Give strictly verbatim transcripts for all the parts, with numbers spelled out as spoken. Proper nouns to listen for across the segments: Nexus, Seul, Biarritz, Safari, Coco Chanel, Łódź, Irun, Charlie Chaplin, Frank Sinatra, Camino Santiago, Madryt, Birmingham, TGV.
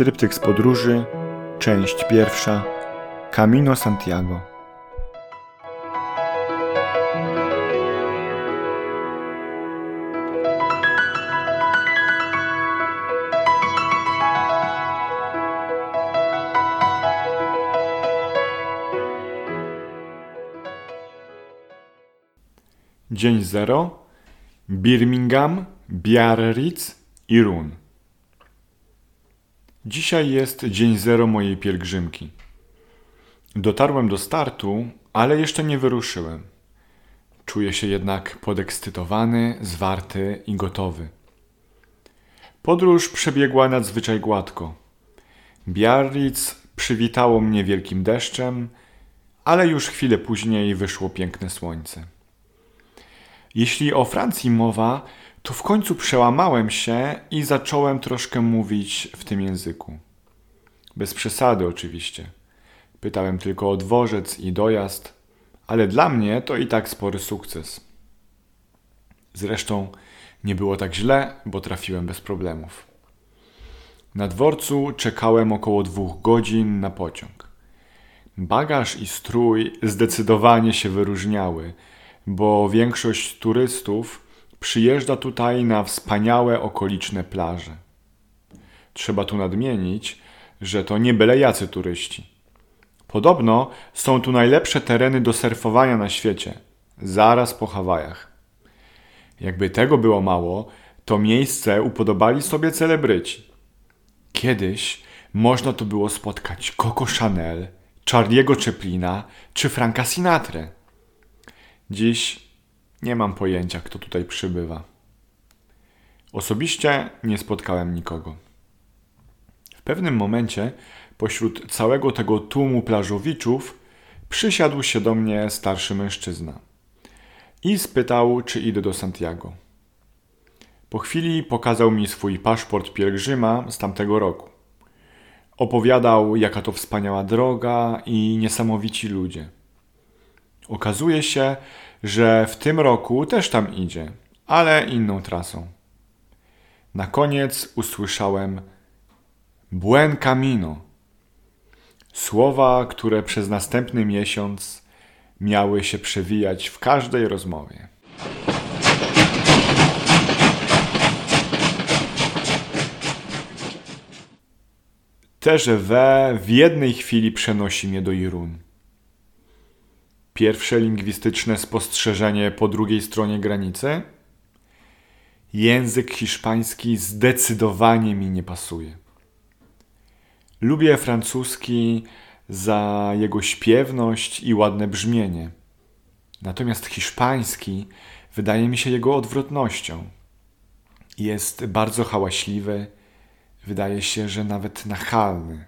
Tryptyk z podróży, część pierwsza, Camino Santiago. Dzień zero. Birmingham, Biarritz, Irun. Dzisiaj jest dzień zero mojej pielgrzymki. Dotarłem do startu, ale jeszcze nie wyruszyłem. Czuję się jednak podekscytowany, zwarty i gotowy. Podróż przebiegła nadzwyczaj gładko. Biarritz przywitało mnie wielkim deszczem, ale już chwilę później wyszło piękne słońce. Jeśli o Francji mowa, to w końcu przełamałem się i zacząłem troszkę mówić w tym języku. Bez przesady oczywiście. Pytałem tylko o dworzec i dojazd, ale dla mnie to i tak spory sukces. Zresztą nie było tak źle, bo trafiłem bez problemów. Na dworcu czekałem około dwóch godzin na pociąg. Bagaż i strój zdecydowanie się wyróżniały, bo większość turystów przyjeżdża tutaj na wspaniałe okoliczne plaże. Trzeba tu nadmienić, że to nie byle jacy turyści. Podobno są tu najlepsze tereny do surfowania na świecie, zaraz po Hawajach. Jakby tego było mało, to miejsce upodobali sobie celebryci. Kiedyś można tu było spotkać Coco Chanel, Charlie'ego Chaplina czy Franka Sinatrę. Dziś nie mam pojęcia, kto tutaj przybywa. Osobiście nie spotkałem nikogo. W pewnym momencie pośród całego tego tłumu plażowiczów przysiadł się do mnie starszy mężczyzna i spytał, czy idę do Santiago. Po chwili pokazał mi swój paszport pielgrzyma z tamtego roku. Opowiadał, jaka to wspaniała droga i niesamowici ludzie. Okazuje się, że w tym roku też tam idzie, ale inną trasą. Na koniec usłyszałem Buen Camino. Słowa, które przez następny miesiąc miały się przewijać w każdej rozmowie. T G V w jednej chwili przenosi mnie do Irun. Pierwsze lingwistyczne spostrzeżenie po drugiej stronie granicy? Język hiszpański zdecydowanie mi nie pasuje. Lubię francuski za jego śpiewność i ładne brzmienie. Natomiast hiszpański wydaje mi się jego odwrotnością. Jest bardzo hałaśliwy, wydaje się, że nawet nachalny.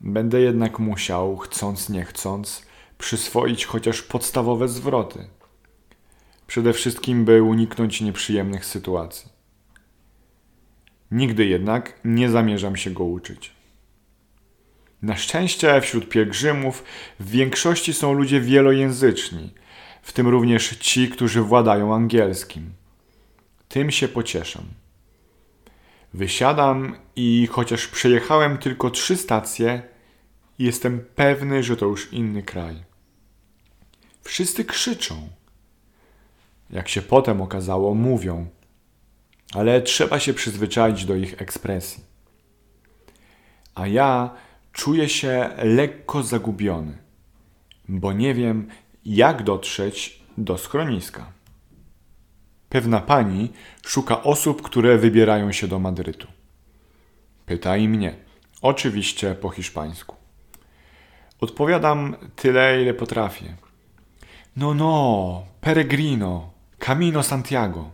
Będę jednak musiał, chcąc nie chcąc, przyswoić chociaż podstawowe zwroty. Przede wszystkim, by uniknąć nieprzyjemnych sytuacji. Nigdy jednak nie zamierzam się go uczyć. Na szczęście wśród pielgrzymów w większości są ludzie wielojęzyczni, w tym również ci, którzy władają angielskim. Tym się pocieszam. Wysiadam i chociaż przejechałem tylko trzy stacje, jestem pewny, że to już inny kraj. Wszyscy krzyczą. Jak się potem okazało, mówią. Ale trzeba się przyzwyczaić do ich ekspresji. A ja czuję się lekko zagubiony, bo nie wiem, jak dotrzeć do schroniska. Pewna pani szuka osób, które wybierają się do Madrytu. Pyta i mnie, oczywiście po hiszpańsku. Odpowiadam tyle, ile potrafię. No, no, peregrino, Camino Santiago.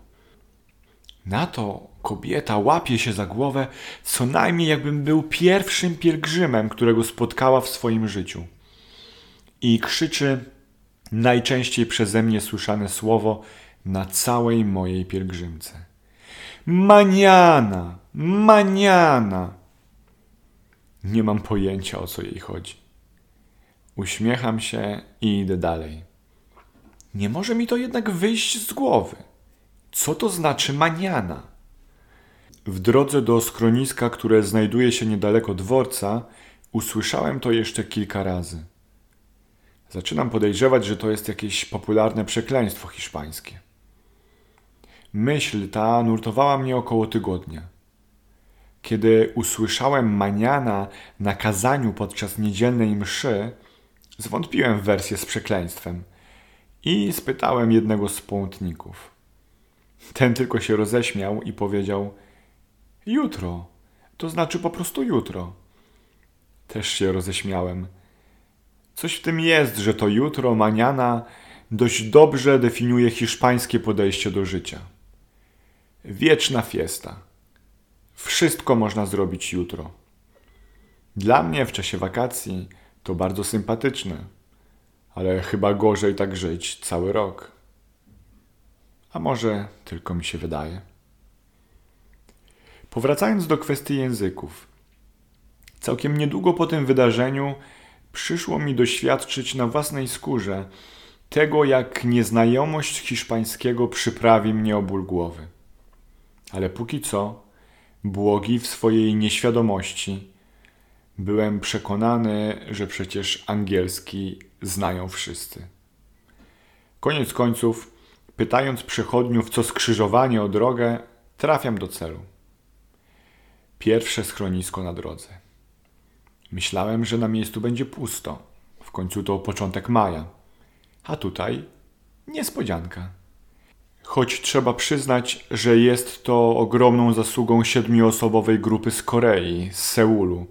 Na to kobieta łapie się za głowę, co najmniej jakbym był pierwszym pielgrzymem, którego spotkała w swoim życiu. I krzyczy najczęściej przeze mnie słyszane słowo na całej mojej pielgrzymce. Mañana, mañana. Nie mam pojęcia, o co jej chodzi. Uśmiecham się i idę dalej. Nie może mi to jednak wyjść z głowy. Co to znaczy maniana? W drodze do schroniska, które znajduje się niedaleko dworca, usłyszałem to jeszcze kilka razy. Zaczynam podejrzewać, że to jest jakieś popularne przekleństwo hiszpańskie. Myśl ta nurtowała mnie około tygodnia. Kiedy usłyszałem maniana na kazaniu podczas niedzielnej mszy, zwątpiłem w wersję z przekleństwem i spytałem jednego z połątników. Ten tylko się roześmiał i powiedział: jutro, to znaczy po prostu jutro. Też się roześmiałem. Coś w tym jest, że to jutro, mañana, dość dobrze definiuje hiszpańskie podejście do życia. Wieczna fiesta. Wszystko można zrobić jutro. Dla mnie w czasie wakacji to bardzo sympatyczne, ale chyba gorzej tak żyć cały rok. A może tylko mi się wydaje. Powracając do kwestii języków. Całkiem niedługo po tym wydarzeniu przyszło mi doświadczyć na własnej skórze tego, jak nieznajomość hiszpańskiego przyprawi mnie o ból głowy. Ale póki co, błogi w swojej nieświadomości, byłem przekonany, że przecież angielski znają wszyscy. Koniec końców, pytając przechodniów co skrzyżowanie o drogę, trafiam do celu. Pierwsze schronisko na drodze. Myślałem, że na miejscu będzie pusto. W końcu to początek maja. A tutaj niespodzianka. Choć trzeba przyznać, że jest to ogromną zasługą siedmioosobowej grupy z Korei, z Seulu,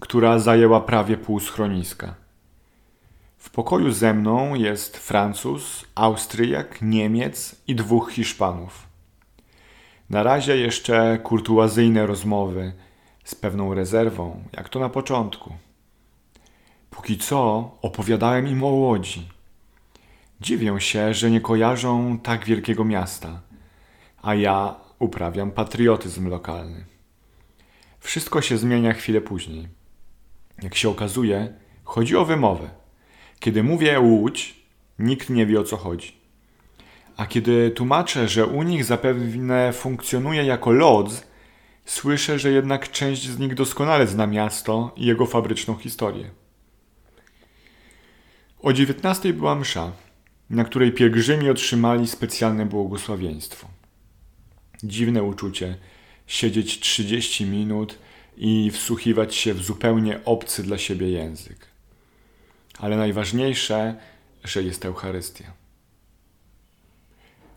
która zajęła prawie pół schroniska. W pokoju ze mną jest Francuz, Austriak, Niemiec i dwóch Hiszpanów. Na razie jeszcze kurtuazyjne rozmowy, z pewną rezerwą, jak to na początku. Póki co opowiadałem im o Łodzi. Dziwię się, że nie kojarzą tak wielkiego miasta, a ja uprawiam patriotyzm lokalny. Wszystko się zmienia chwilę później. Jak się okazuje, chodzi o wymowę. Kiedy mówię Łódź, nikt nie wie, o co chodzi. A kiedy tłumaczę, że u nich zapewne funkcjonuje jako Lodz, słyszę, że jednak część z nich doskonale zna miasto i jego fabryczną historię. O dziewiętnastej była msza, na której pielgrzymi otrzymali specjalne błogosławieństwo. Dziwne uczucie siedzieć trzydzieści minut i wsłuchiwać się w zupełnie obcy dla siebie język. Ale najważniejsze, że jest Eucharystia.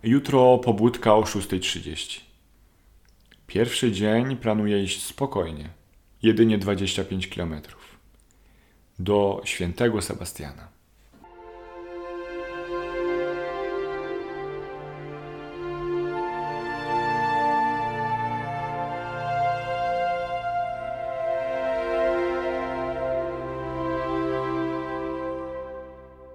Jutro pobudka o szósta trzydzieści. Pierwszy dzień planuję iść spokojnie, jedynie dwadzieścia pięć kilometrów, do Świętego Sebastiana.